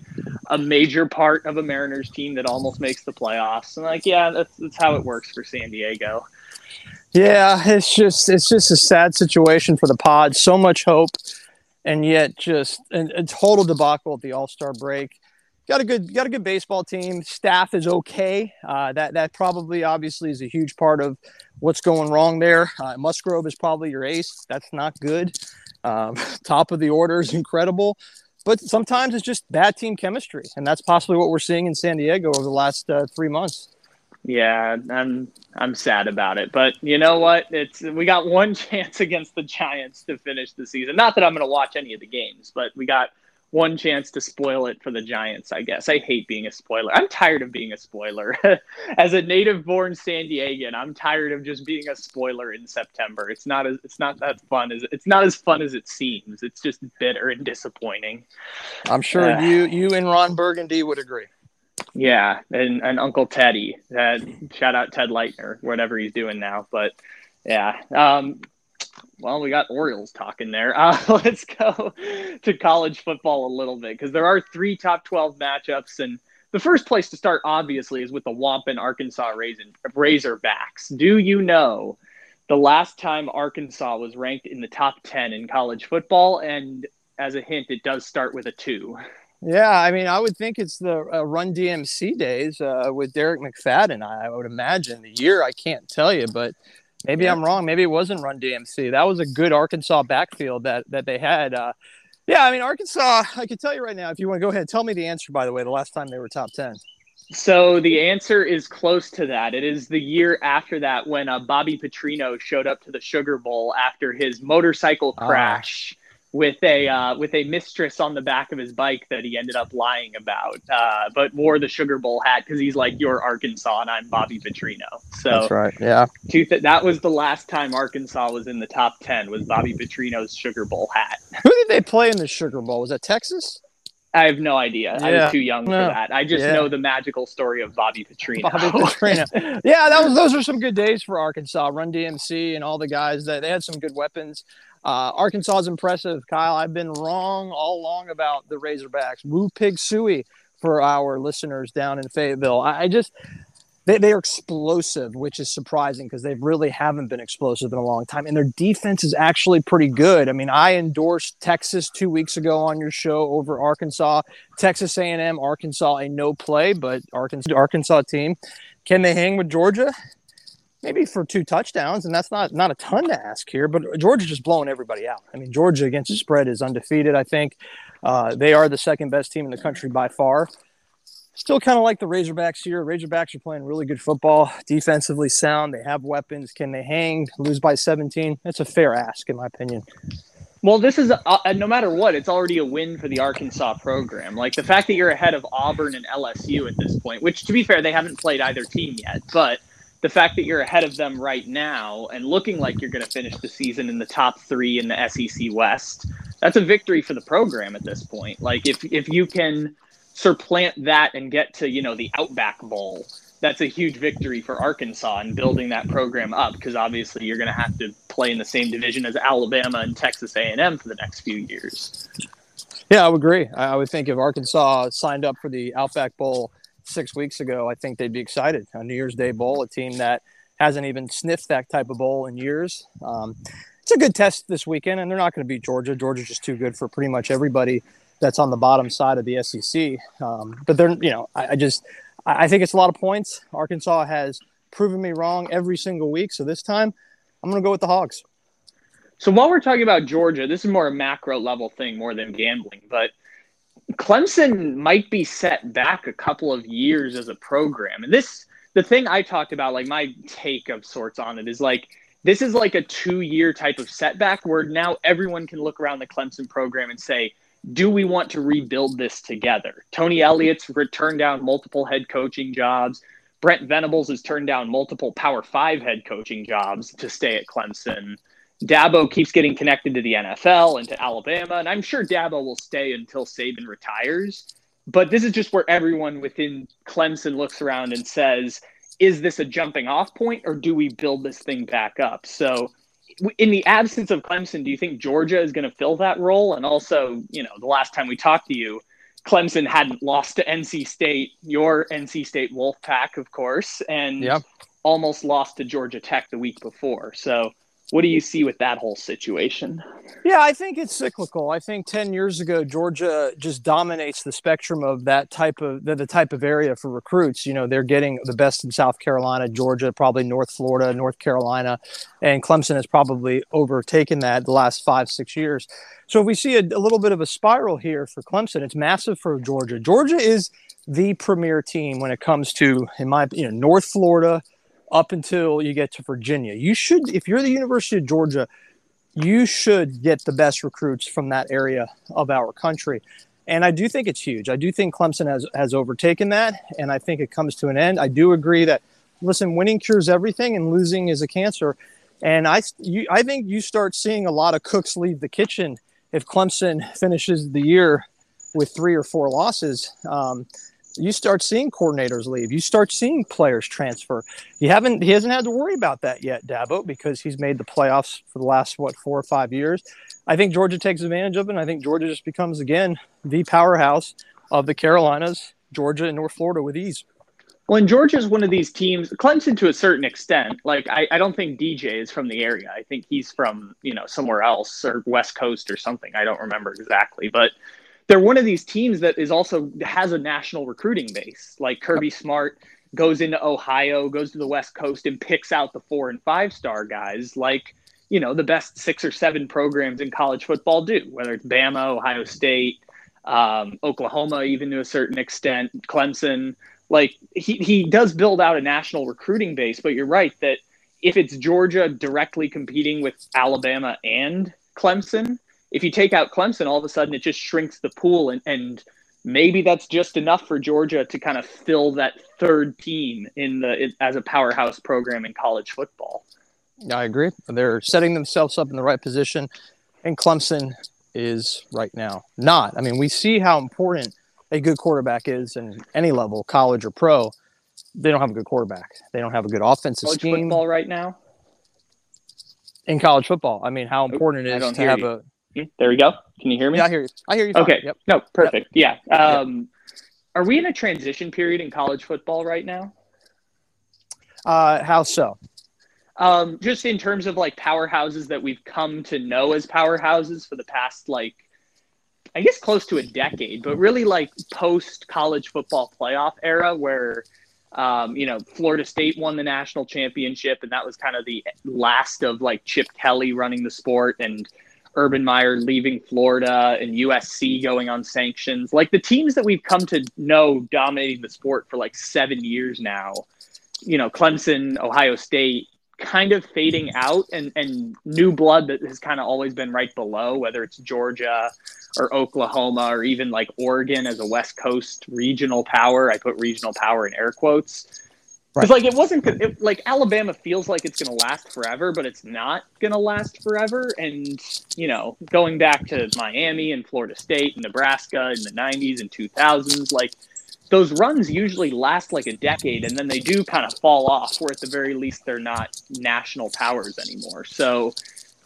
a major part of a Mariners team that almost makes the playoffs. And like, yeah, that's that's how it works for San Diego. Yeah, it's just it's just a sad situation for the Pods. So much hope. And yet, just a total debacle at the All-Star break. Got a good, got a good baseball team. Staff is okay. Uh, that that probably, obviously, is a huge part of what's going wrong there. Uh, Musgrove is probably your ace. That's not good. Um, top of the order is incredible, but sometimes it's just bad team chemistry, and that's possibly what we're seeing in San Diego over the last uh, three months. Yeah, I'm I'm sad about it, but you know what? It's we got one chance against the Giants to finish the season. Not that I'm going to watch any of the games, but we got one chance to spoil it for the Giants. I guess I hate being a spoiler. I'm tired of being a spoiler. As a native-born San Diegan, I'm tired of just being a spoiler in September. It's not as it's not that fun as it's not as fun as it seems. It's just bitter and disappointing. I'm sure uh, you you and Ron Burgundy would agree. Yeah, and, and Uncle Teddy. Uh, shout out Ted Leitner, whatever he's doing now. But, yeah. Um, well, we got Orioles talking there. Uh, let's go to college football a little bit because there are three top twelve matchups. And the first place to start, obviously, is with the Wampin' Arkansas Razorbacks. Do you know the last time Arkansas was ranked in the top ten in college football? And as a hint, it does start with a two. Yeah, I mean, I would think it's the uh, Run D M C days uh, with Derek McFadden. I, I would imagine the year. I can't tell you, but maybe yeah. I'm wrong. Maybe it wasn't Run D M C. That was a good Arkansas backfield that that they had. Uh, yeah, I mean, Arkansas. I can tell you right now. If you want to go ahead, tell me the answer. By the way, the last time they were top ten. So the answer is close to that. It is the year after that when uh, Bobby Petrino showed up to the Sugar Bowl after his motorcycle crash. Oh. With a uh, with a mistress on the back of his bike that he ended up lying about, uh, but wore the Sugar Bowl hat because he's like, "You're Arkansas and I'm Bobby Petrino." So that's right, yeah. Two th- that was the last time Arkansas was in the top ten was Bobby Petrino's Sugar Bowl hat. Who did they play in the Sugar Bowl? Was that Texas? I have no idea. Yeah. I was too young no. for that. I just yeah. know the magical story of Bobby Petrino. Bobby Petrino. yeah, that was. Those were some good days for Arkansas. Run D M C and all the guys that they had some good weapons. Uh, Arkansas is impressive, Kyle. I've been wrong all along about the Razorbacks. Woo pig suey for our listeners down in Fayetteville. I, I just they, they are explosive, which is surprising because they really haven't been explosive in a long time. And their defense is actually pretty good. I mean, I endorsed Texas two weeks ago on your show over Arkansas. Texas A and M, Arkansas, a no play, but Arkansas Arkansas team. Can they hang with Georgia? Maybe for two touchdowns, and that's not not a ton to ask here, but Georgia's just blowing everybody out. I mean, Georgia against the spread is undefeated, I think. Uh, they are the second-best team in the country by far. Still kind of like the Razorbacks here. Razorbacks are playing really good football, defensively sound. They have weapons. Can they hang, lose by seventeen? That's a fair ask, in my opinion. Well, this is a, a, no matter what, it's already a win for the Arkansas program. Like the fact that you're ahead of Auburn and L S U at this point, which, to be fair, they haven't played either team yet, but – the fact that you're ahead of them right now and looking like you're going to finish the season in the top three in the S E C West, that's a victory for the program at this point. Like if, if you can supplant that and get to, you know, the Outback Bowl, that's a huge victory for Arkansas and building that program up. Cause obviously you're going to have to play in the same division as Alabama and Texas A and M for the next few years. Yeah, I would agree. I would think if Arkansas signed up for the Outback Bowl six weeks ago, I think they'd be excited. A New Year's Day Bowl, a team that hasn't even sniffed that type of bowl in years. Um, it's a good test this weekend, and they're not going to beat Georgia. Georgia's just too good for pretty much everybody that's on the bottom side of the S E C. Um, but they're, you know, I, I just, I think it's a lot of points. Arkansas has proven me wrong every single week, so this time I'm going to go with the Hogs. So while we're talking about Georgia, this is more a macro level thing more than gambling, but Clemson might be set back a couple of years as a program. And this, the thing I talked about, like my take of sorts on it is like, this is like a two-year type of setback where now everyone can look around the Clemson program and say, do we want to rebuild this together? Tony Elliott's turned down multiple head coaching jobs. Brent Venables has turned down multiple Power Five head coaching jobs to stay at Clemson. Dabo keeps getting connected to the N F L and to Alabama, and I'm sure Dabo will stay until Saban retires. But this is just where everyone within Clemson looks around and says, is this a jumping off point or do we build this thing back up? So in the absence of Clemson, do you think Georgia is going to fill that role? And also, you know, the last time we talked to you, Clemson hadn't lost to N C State, your N C State Wolfpack, of course, and yep. almost lost to Georgia Tech the week before. So what do you see with that whole situation? Yeah, I think it's cyclical. I think ten years ago, Georgia just dominates the spectrum of that type of the, the type of area for recruits. You know, they're getting the best in South Carolina, Georgia, probably North Florida, North Carolina, and Clemson has probably overtaken that the last five, six years. So if we see a, a little bit of a spiral here for Clemson, it's massive for Georgia. Georgia is the premier team when it comes to, in my you know, North Florida, up until you get to Virginia. You should, if you're the University of Georgia, you should get the best recruits from that area of our country. And I do think it's huge. I do think Clemson has, has overtaken that, and I think it comes to an end. I do agree that, listen, winning cures everything, and losing is a cancer. And I, you, I think you start seeing a lot of cooks leave the kitchen if Clemson finishes the year with three or four losses. Um, You start seeing coordinators leave. You start seeing players transfer. You haven't. He hasn't had to worry about that yet, Dabo, because he's made the playoffs for the last, what, four or five years. I think Georgia takes advantage of it, and I think Georgia just becomes, again, the powerhouse of the Carolinas, Georgia, and North Florida with ease. Well, and Georgia's one of these teams, Clemson to a certain extent. Like, I, I don't think D J is from the area. I think he's from, you know, somewhere else or West Coast or something. I don't remember exactly, but they're one of these teams that is also has a national recruiting base. Like Kirby Smart goes into Ohio, goes to the West Coast and picks out the four and five star guys like, you know, the best six or seven programs in college football do, whether it's Bama, Ohio State, um, Oklahoma, even to a certain extent, Clemson. Like he, he does build out a national recruiting base, but you're right that if it's Georgia directly competing with Alabama and Clemson, if you take out Clemson, all of a sudden it just shrinks the pool. And, and maybe that's just enough for Georgia to kind of fill that third team in the in, as a powerhouse program in college football. I agree. They're setting themselves up in the right position. And Clemson is right now not. I mean, we see how important a good quarterback is in any level, college or pro. They don't have a good quarterback. They don't have a good offensive college scheme. College football right now? In college football. I mean, how important it is to have you. a – There we go. Can you hear me? Yeah, I hear you. I hear you. Fine. Okay. Yep. No, perfect. Yep. Yeah. Um, yep. Are we in a transition period in college football right now? Uh, how so? Um, just in terms of like powerhouses that we've come to know as powerhouses for the past, like, I guess close to a decade, but really like post college football playoff era where, um, you know, Florida State won the national championship and that was kind of the last of like Chip Kelly running the sport and Urban Meyer leaving Florida and U S C going on sanctions. Like the teams that we've come to know dominating the sport for like seven years now, you know, Clemson, Ohio State kind of fading out and, and new blood that has kind of always been right below, whether it's Georgia or Oklahoma or even like Oregon as a West Coast regional power. I put regional power in air quotes. Because, right. like, it wasn't it, like Alabama feels like it's going to last forever, but it's not going to last forever. And, you know, going back to Miami and Florida State and Nebraska in the nineties and two thousands, like, those runs usually last like a decade, and then they do kind of fall off, where at the very least they're not national powers anymore. So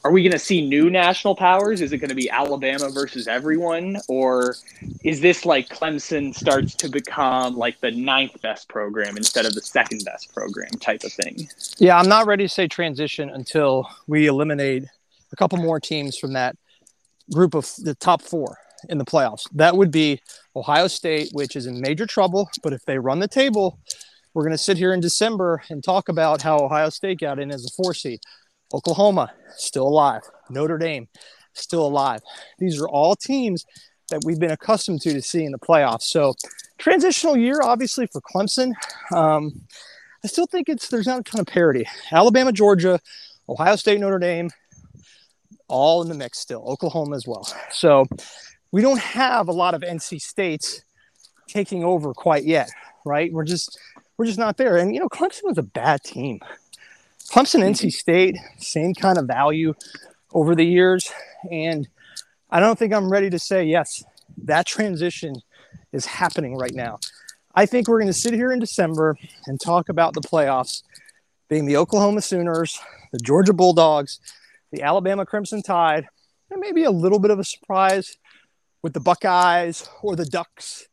are we going to see new national powers? Is it going to be Alabama versus everyone? Or is this like Clemson starts to become like the ninth best program instead of the second best program type of thing? Yeah, I'm not ready to say transition until we eliminate a couple more teams from that group of the top four in the playoffs. That would be Ohio State, which is in major trouble. But if they run the table, we're going to sit here in December and talk about how Ohio State got in as a four seed. Oklahoma, still alive. Notre Dame, still alive. These are all teams that we've been accustomed to to see in the playoffs. So transitional year, obviously, for Clemson. Um, I still think it's there's not a ton of parity. Alabama, Georgia, Ohio State, Notre Dame, all in the mix still. Oklahoma as well. So we don't have a lot of N C States taking over quite yet, right? We're just we're just not there. And, you know, Clemson was a bad team. Clemson, N C State, same kind of value over the years. And I don't think I'm ready to say, yes, that transition is happening right now. I think we're going to sit here in December and talk about the playoffs being the Oklahoma Sooners, the Georgia Bulldogs, the Alabama Crimson Tide, and maybe a little bit of a surprise with the Buckeyes or the Ducks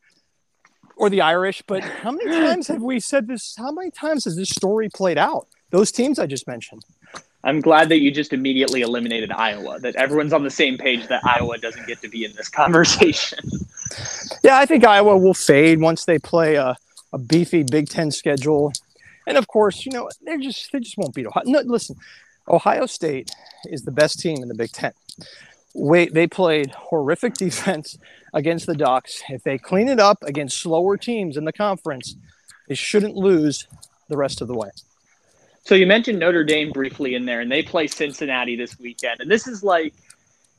or the Irish. But how many times have we said this? How many times has this story played out? Those teams I just mentioned. I'm glad that you just immediately eliminated Iowa, that everyone's on the same page that Iowa doesn't get to be in this conversation. Yeah, I think Iowa will fade once they play a, a beefy Big Ten schedule. And, of course, you know, they just they just won't beat Ohio. No, listen, Ohio State is the best team in the Big Ten. Wait, they played horrific defense against the Ducks. If they clean it up against slower teams in the conference, they shouldn't lose the rest of the way. So you mentioned Notre Dame briefly in there, and they play Cincinnati this weekend. And this is like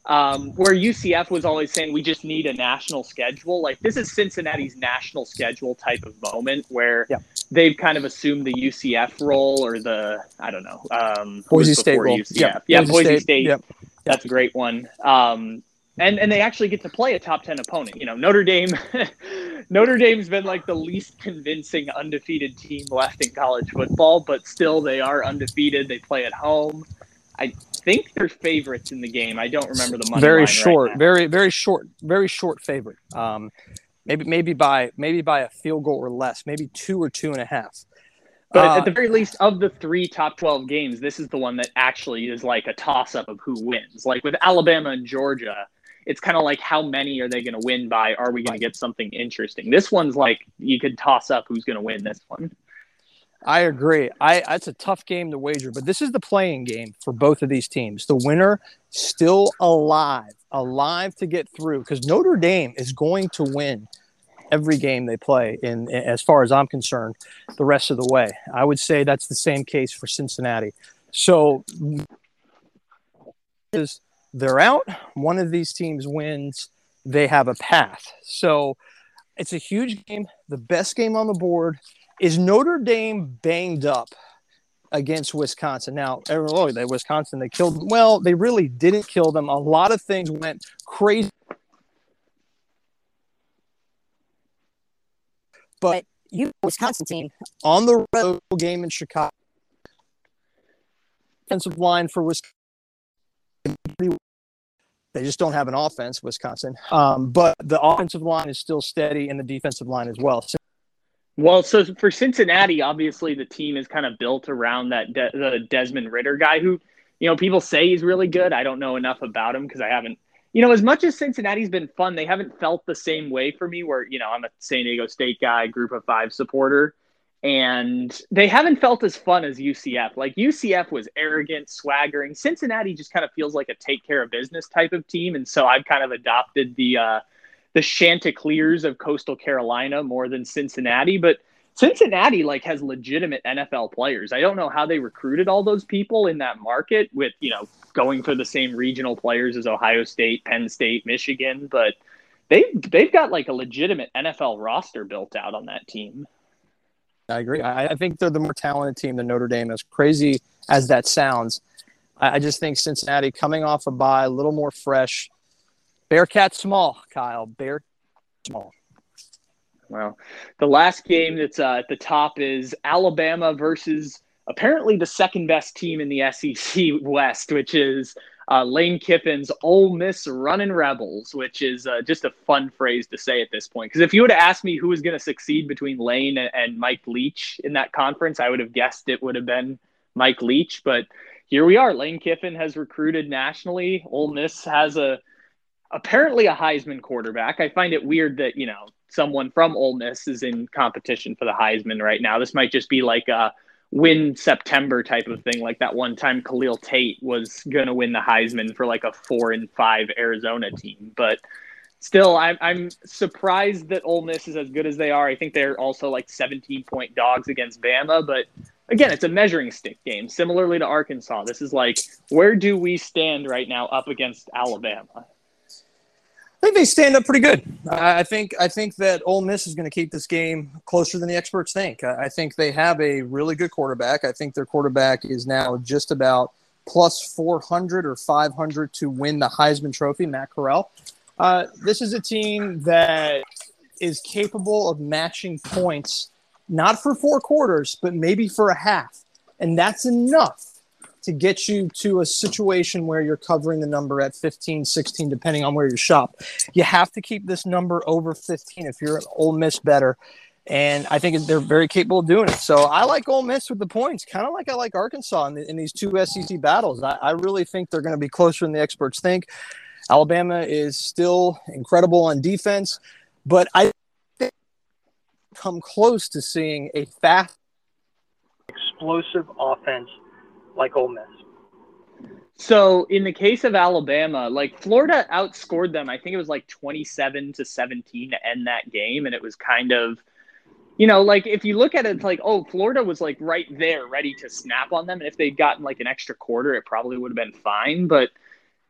um, where U C F was always saying we just need a national schedule. Like this is Cincinnati's national schedule type of moment where yeah. they've kind of assumed the U C F role or the, I don't know. Um, Boise State role. Yeah. yeah, Boise, Boise State. State. Yep. That's a great one. Um, and, and they actually get to play a top ten opponent. You know, Notre Dame – Notre Dame's been like the least convincing undefeated team left in college football, but still they are undefeated. They play at home. I think they're favorites in the game. I don't remember the money very line short, right now. very very short, very short favorite. Um, maybe maybe by maybe by a field goal or less, maybe two or two and a half. But uh, at the very least, of the three top twelve games, this is the one that actually is like a toss up of who wins. Like with Alabama and Georgia. it's kind of like, how many are they going to win by? Are we going to get something interesting? This one's like, you could toss up who's going to win this one. I agree. I It's a tough game to wager, but this is the playing game for both of these teams. The winner still alive, alive to get through, because Notre Dame is going to win every game they play, in, in, as far as I'm concerned, the rest of the way. I would say that's the same case for Cincinnati. So they're out. One of these teams wins. They have a path. So it's a huge game. The best game on the board. Is Notre Dame banged up against Wisconsin? Now, oh, they Wisconsin, they killed them. Well, they really didn't kill them. A lot of things went crazy. But you, Wisconsin team, on the road game in Chicago, offensive line for Wisconsin. They just don't have an offense, Wisconsin. Um, but the offensive line is still steady, and the defensive line as well. So Well, so for Cincinnati, obviously the team is kind of built around that De- the Desmond Ritter guy who, you know, people say he's really good. I don't know enough about him because I haven't, you know, as much as Cincinnati's been fun, they haven't felt the same way for me where, you know, I'm a San Diego State guy, group of five supporter, and they haven't felt as fun as U C F. Like U C F was arrogant, swaggering. Cincinnati just kind of feels like a take care of business type of team. And so I've kind of adopted the, uh, the Chanticleers of Coastal Carolina more than Cincinnati, but Cincinnati like has legitimate N F L players. I don't know how they recruited all those people in that market with, you know, going for the same regional players as Ohio State, Penn State, Michigan, but they, they've got like a legitimate N F L roster built out on that team. I agree. I, I think they're the more talented team than Notre Dame, as crazy as that sounds. I, I just think Cincinnati coming off a bye, a little more fresh, Bearcat small, Kyle. Bear small. Well, the last game that's uh, at the top is Alabama versus apparently the second best team in the S E C West, which is uh, Lane Kiffin's Ole Miss Runnin' Rebels, which is uh, just a fun phrase to say at this point. Because if you would have asked me who was going to succeed between Lane and, and Mike Leach in that conference, I would have guessed it would have been Mike Leach. But here we are. Lane Kiffin has recruited nationally. Ole Miss has a apparently a Heisman quarterback. I find it weird that, you know, someone from Ole Miss is in competition for the Heisman right now. This might just be like a win September type of thing. Like that one time Khalil Tate was going to win the Heisman for like a four and five Arizona team. But still, I'm, I'm surprised that Ole Miss is as good as they are. I think they're also like seventeen point dogs against Bama, but again, it's a measuring stick game. Similarly to Arkansas, this is like, where do we stand right now up against Alabama? I think they stand up pretty good. I think I think that Ole Miss is going to keep this game closer than the experts think. I think they have a really good quarterback. I think their quarterback is now just about plus four hundred or five hundred to win the Heisman Trophy, Matt Corral. Uh, this is a team that is capable of matching points, not for four quarters, but maybe for a half. And that's enough to get you to a situation where you're covering the number at fifteen, sixteen, depending on where you shop. You have to keep this number over fifteen if you're an Ole Miss better. And I think they're very capable of doing it. So I like Ole Miss with the points, kind of like I like Arkansas in, the, in these two S E C battles. I, I really think they're going to be closer than the experts think. Alabama is still incredible on defense, but I think they've come close to seeing a fast, explosive offense like Ole Miss. So in the case of Alabama, like Florida outscored them. I think it was like twenty-seven to seventeen to end that game. And it was kind of, you know, like if you look at it, it's like, oh, Florida was like right there ready to snap on them. And if they'd gotten like an extra quarter, it probably would have been fine. But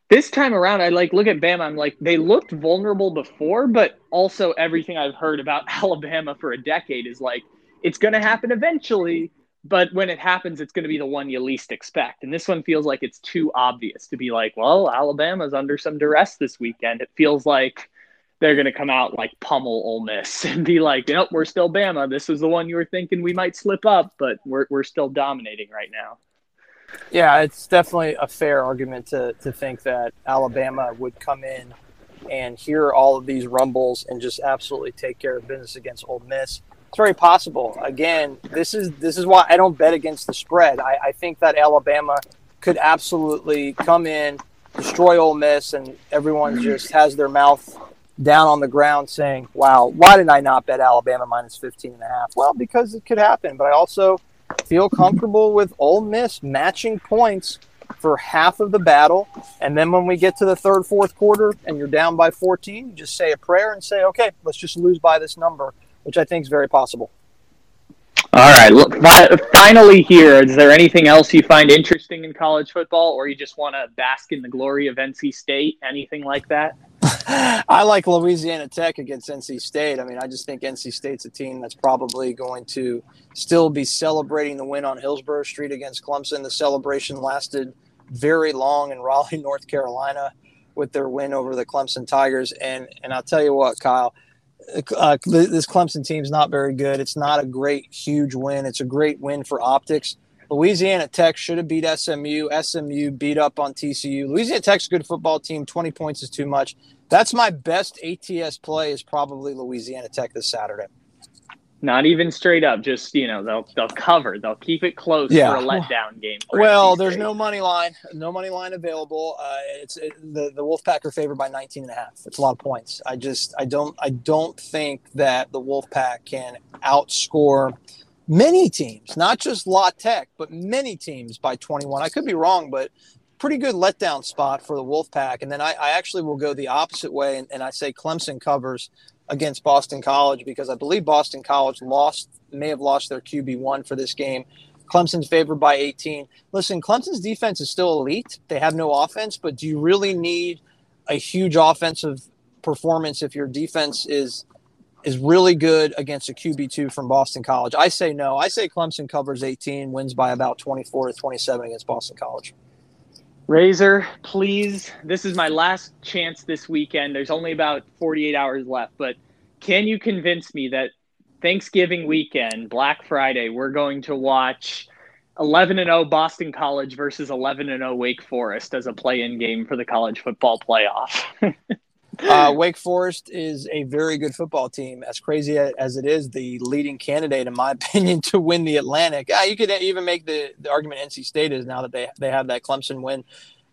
this time around, I like look at Bama. I'm like, they looked vulnerable before, but also everything I've heard about Alabama for a decade is like, it's going to happen eventually. But when it happens, it's going to be the one you least expect. And this one feels like it's too obvious to be like, well, Alabama's under some duress this weekend. It feels like they're going to come out like pummel Ole Miss and be like, nope, we're still Bama. This was the one you were thinking we might slip up, but we're we're still dominating right now. Yeah, it's definitely a fair argument to to think that Alabama would come in and hear all of these rumbles and just absolutely take care of business against Ole Miss. It's very possible. Again, this is this is why I don't bet against the spread. I, I think that Alabama could absolutely come in destroy Ole Miss, and everyone just has their mouth down on the ground saying, wow, why did I not bet Alabama minus fifteen and a half? Well, because it could happen, but I also feel comfortable with Ole Miss matching points for half of the battle, and then when we get to the third, fourth quarter and you're down by fourteen, you just say a prayer and say, okay, let's just lose by this number, which I think is very possible. All right. Finally here, is there anything else you find interesting in college football, or you just want to bask in the glory of N C State, anything like that? I like Louisiana Tech against N C State. I mean, I just think N C State's a team that's probably going to still be celebrating the win on Hillsborough Street against Clemson. The celebration lasted very long in Raleigh, North Carolina, with their win over the Clemson Tigers. And and I'll tell you what, Kyle, uh, this Clemson team's not very good. It's not a great, huge win. It's a great win for optics. Louisiana Tech should have beat S M U. S M U beat up on T C U. Louisiana Tech's a good football team. twenty points is too much. That's my best A T S play, is probably Louisiana Tech this Saturday. Not even straight up, just, you know, they'll they'll cover. They'll keep it close yeah. for a letdown game. Well, there's no money line. No money line available. Uh, it's it, the, the Wolfpack are favored by nineteen and a half. It's a lot of points. I just I don't I don't think that the Wolfpack can outscore many teams, not just La Tech, but many teams by twenty-one. I could be wrong, but pretty good letdown spot for the Wolfpack. And then I, I actually will go the opposite way, and, and I say Clemson covers against Boston College, because I believe Boston College lost, may have lost their Q B one for this game. Clemson's favored by eighteen. Listen, Clemson's defense is still elite. They have no offense, but do you really need a huge offensive performance if your defense is – is really good against a Q B two from Boston College? I say no. I say Clemson covers eighteen, wins by about twenty-four to twenty-seven against Boston College. Razor, please, this is my last chance this weekend. There's only about forty-eight hours left, but can you convince me that Thanksgiving weekend, Black Friday, we're going to watch eleven and oh Boston College versus eleven and oh Wake Forest as a play-in game for the college football playoff? Uh, Wake Forest is a very good football team. As crazy as it is, the leading candidate, in my opinion, to win the Atlantic. Uh, you could even make the, the argument N C State is, now that they they have that Clemson win.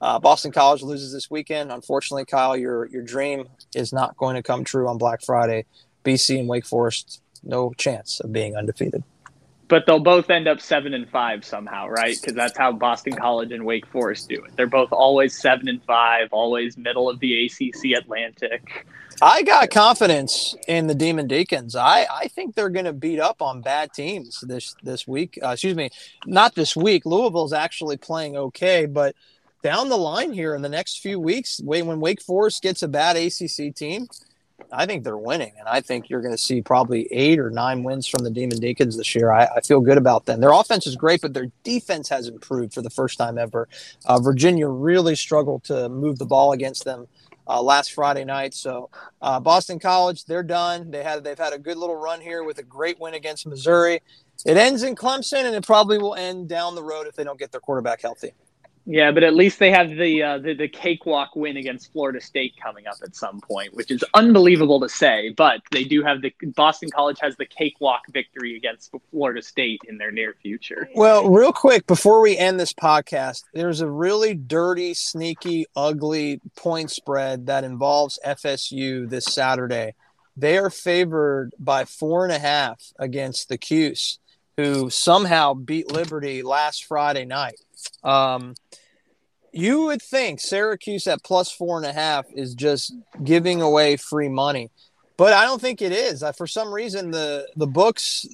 Uh, Boston College loses this weekend. Unfortunately, Kyle, your your dream is not going to come true on Black Friday. B C and Wake Forest, no chance of being undefeated. But they'll both end up seven and five somehow, right? Because that's how Boston College and Wake Forest do it. They're both always seven and five, always middle of the A C C Atlantic. I got confidence in the Demon Deacons. I, I think they're going to beat up on bad teams this this week. Uh, excuse me, not this week. Louisville's actually playing okay, but down the line here in the next few weeks, when Wake Forest gets a bad A C C team, I think they're winning, and I think you're going to see probably eight or nine wins from the Demon Deacons this year. I, I feel good about them. Their offense is great, but their defense has improved for the first time ever. Uh, Virginia really struggled to move the ball against them uh, last Friday night. So uh, Boston College, they're done. They had, they've had a good little run here with a great win against Missouri. It ends in Clemson, and it probably will end down the road if they don't get their quarterback healthy. Yeah, but at least they have the, uh, the the cakewalk win against Florida State coming up at some point, which is unbelievable to say. But they do have the Boston College has the cakewalk victory against Florida State in their near future. Well, real quick, before we end this podcast, there's a really dirty, sneaky, ugly point spread that involves F S U this Saturday. They are favored by four and a half against the Cuse, who somehow beat Liberty last Friday night. Um, you would think Syracuse at plus four and a half is just giving away free money, but I don't think it is. I, for some reason, the, the books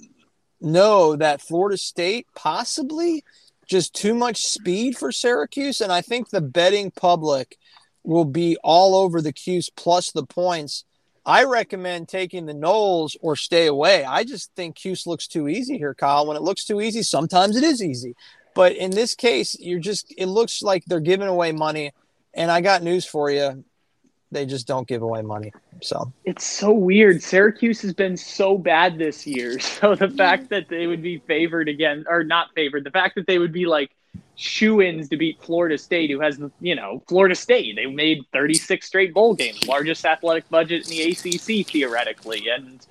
know that Florida State possibly just too much speed for Syracuse. And I think the betting public will be all over the Cuse plus the points. I recommend taking the Noles or stay away. I just think Cuse looks too easy here, Kyle. When it looks too easy, sometimes it is easy. But in this case, you're just it looks like they're giving away money, and I got news for you. They just don't give away money. So it's so weird. Syracuse has been so bad this year. So the fact that they would be favored again, or not favored, the fact that they would be like shoo-ins to beat Florida State, who has, you know, Florida State. They made thirty-six straight bowl games, largest athletic budget in the A C C theoretically. And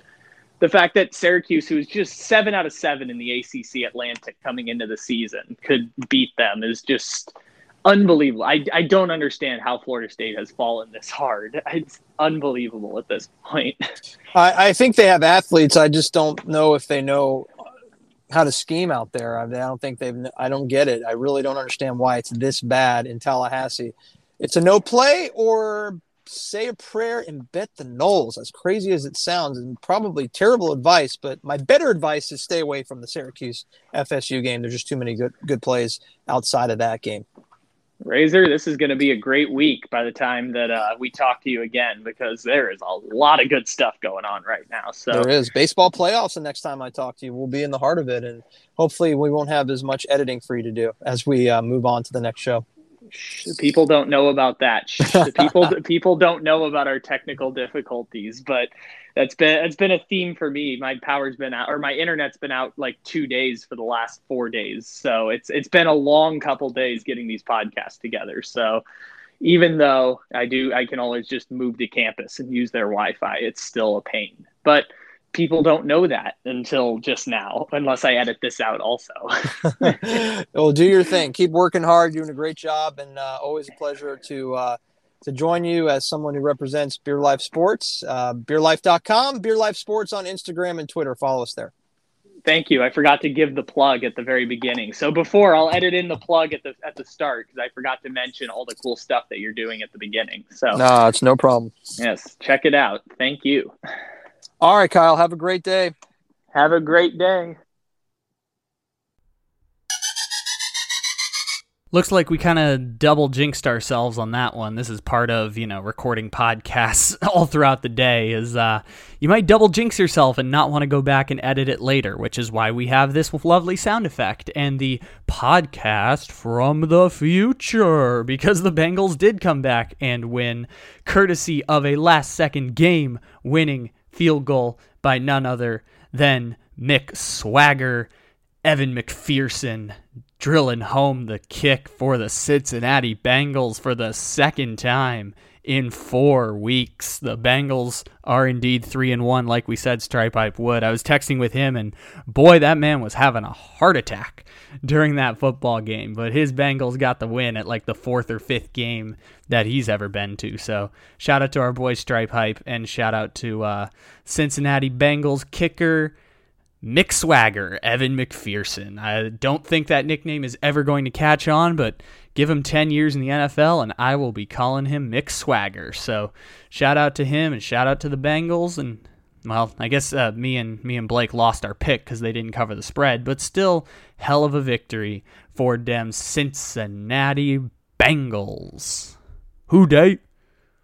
the fact that Syracuse, who is just seven out of seven in the A C C Atlantic coming into the season, could beat them is just unbelievable. I, I don't understand how Florida State has fallen this hard. It's unbelievable at this point. I, I think they have athletes. I just don't know if they know how to scheme out there. I don't think they've – I don't get it. I really don't understand why it's this bad in Tallahassee. It's a no play or say a prayer and bet the Noles, as crazy as it sounds, and probably terrible advice, but my better advice is stay away from the Syracuse F S U game. There's just too many good good plays outside of that game. Razor, this is going to be a great week by the time that uh, we talk to you again, because there is a lot of good stuff going on right now. So there is baseball playoffs. The next time I talk to you, we'll be in the heart of it, and hopefully we won't have as much editing for you to do as we uh, move on to the next show. People don't know about that. The people people don't know about our technical difficulties, but that's been it's been a theme for me. My power's been out, or my internet's been out like two days for the last four days. So it's it's been a long couple days getting these podcasts together. So even though I do, I can always just move to campus and use their Wi-Fi. It's still a pain, but people don't know that until just now, unless I edit this out also. Well, do your thing. Keep working hard. You're doing a great job, and uh, always a pleasure to uh, to join you as someone who represents Beer Life Sports. Uh, beer life dot com, Beer Life Sports on Instagram and Twitter. Follow us there. Thank you. I forgot to give the plug at the very beginning. So before, I'll edit in the plug at the at the start, because I forgot to mention all the cool stuff that you're doing at the beginning. So no, it's no problem. Yes, check it out. Thank you. All right, Kyle, have a great day. Have a great day. Looks like we kind of double jinxed ourselves on that one. This is part of, you know, recording podcasts all throughout the day, is uh, you might double jinx yourself and not want to go back and edit it later, which is why we have this lovely sound effect and the podcast from the future, because the Bengals did come back and win, courtesy of a last-second game winning field goal by none other than Mick Swagger. Evan McPherson drilling home the kick for the Cincinnati Bengals for the second time in four weeks. The Bengals are indeed three and one, like we said, Stripe Pipe Wood. I was texting with him, and boy, that man was having a heart attack during that football game. But his Bengals got the win at like the fourth or fifth game that he's ever been to. So shout out to our boy Stripe Hype, and shout out to uh, Cincinnati Bengals kicker Mick Swagger, Evan McPherson. I don't think that nickname is ever going to catch on, but give him ten years in the N F L and I will be calling him Mick Swagger. So shout out to him and shout out to the Bengals. And well, I guess uh, me and me and Blake lost our pick because they didn't cover the spread, but still hell of a victory for them Cincinnati Bengals. Who day?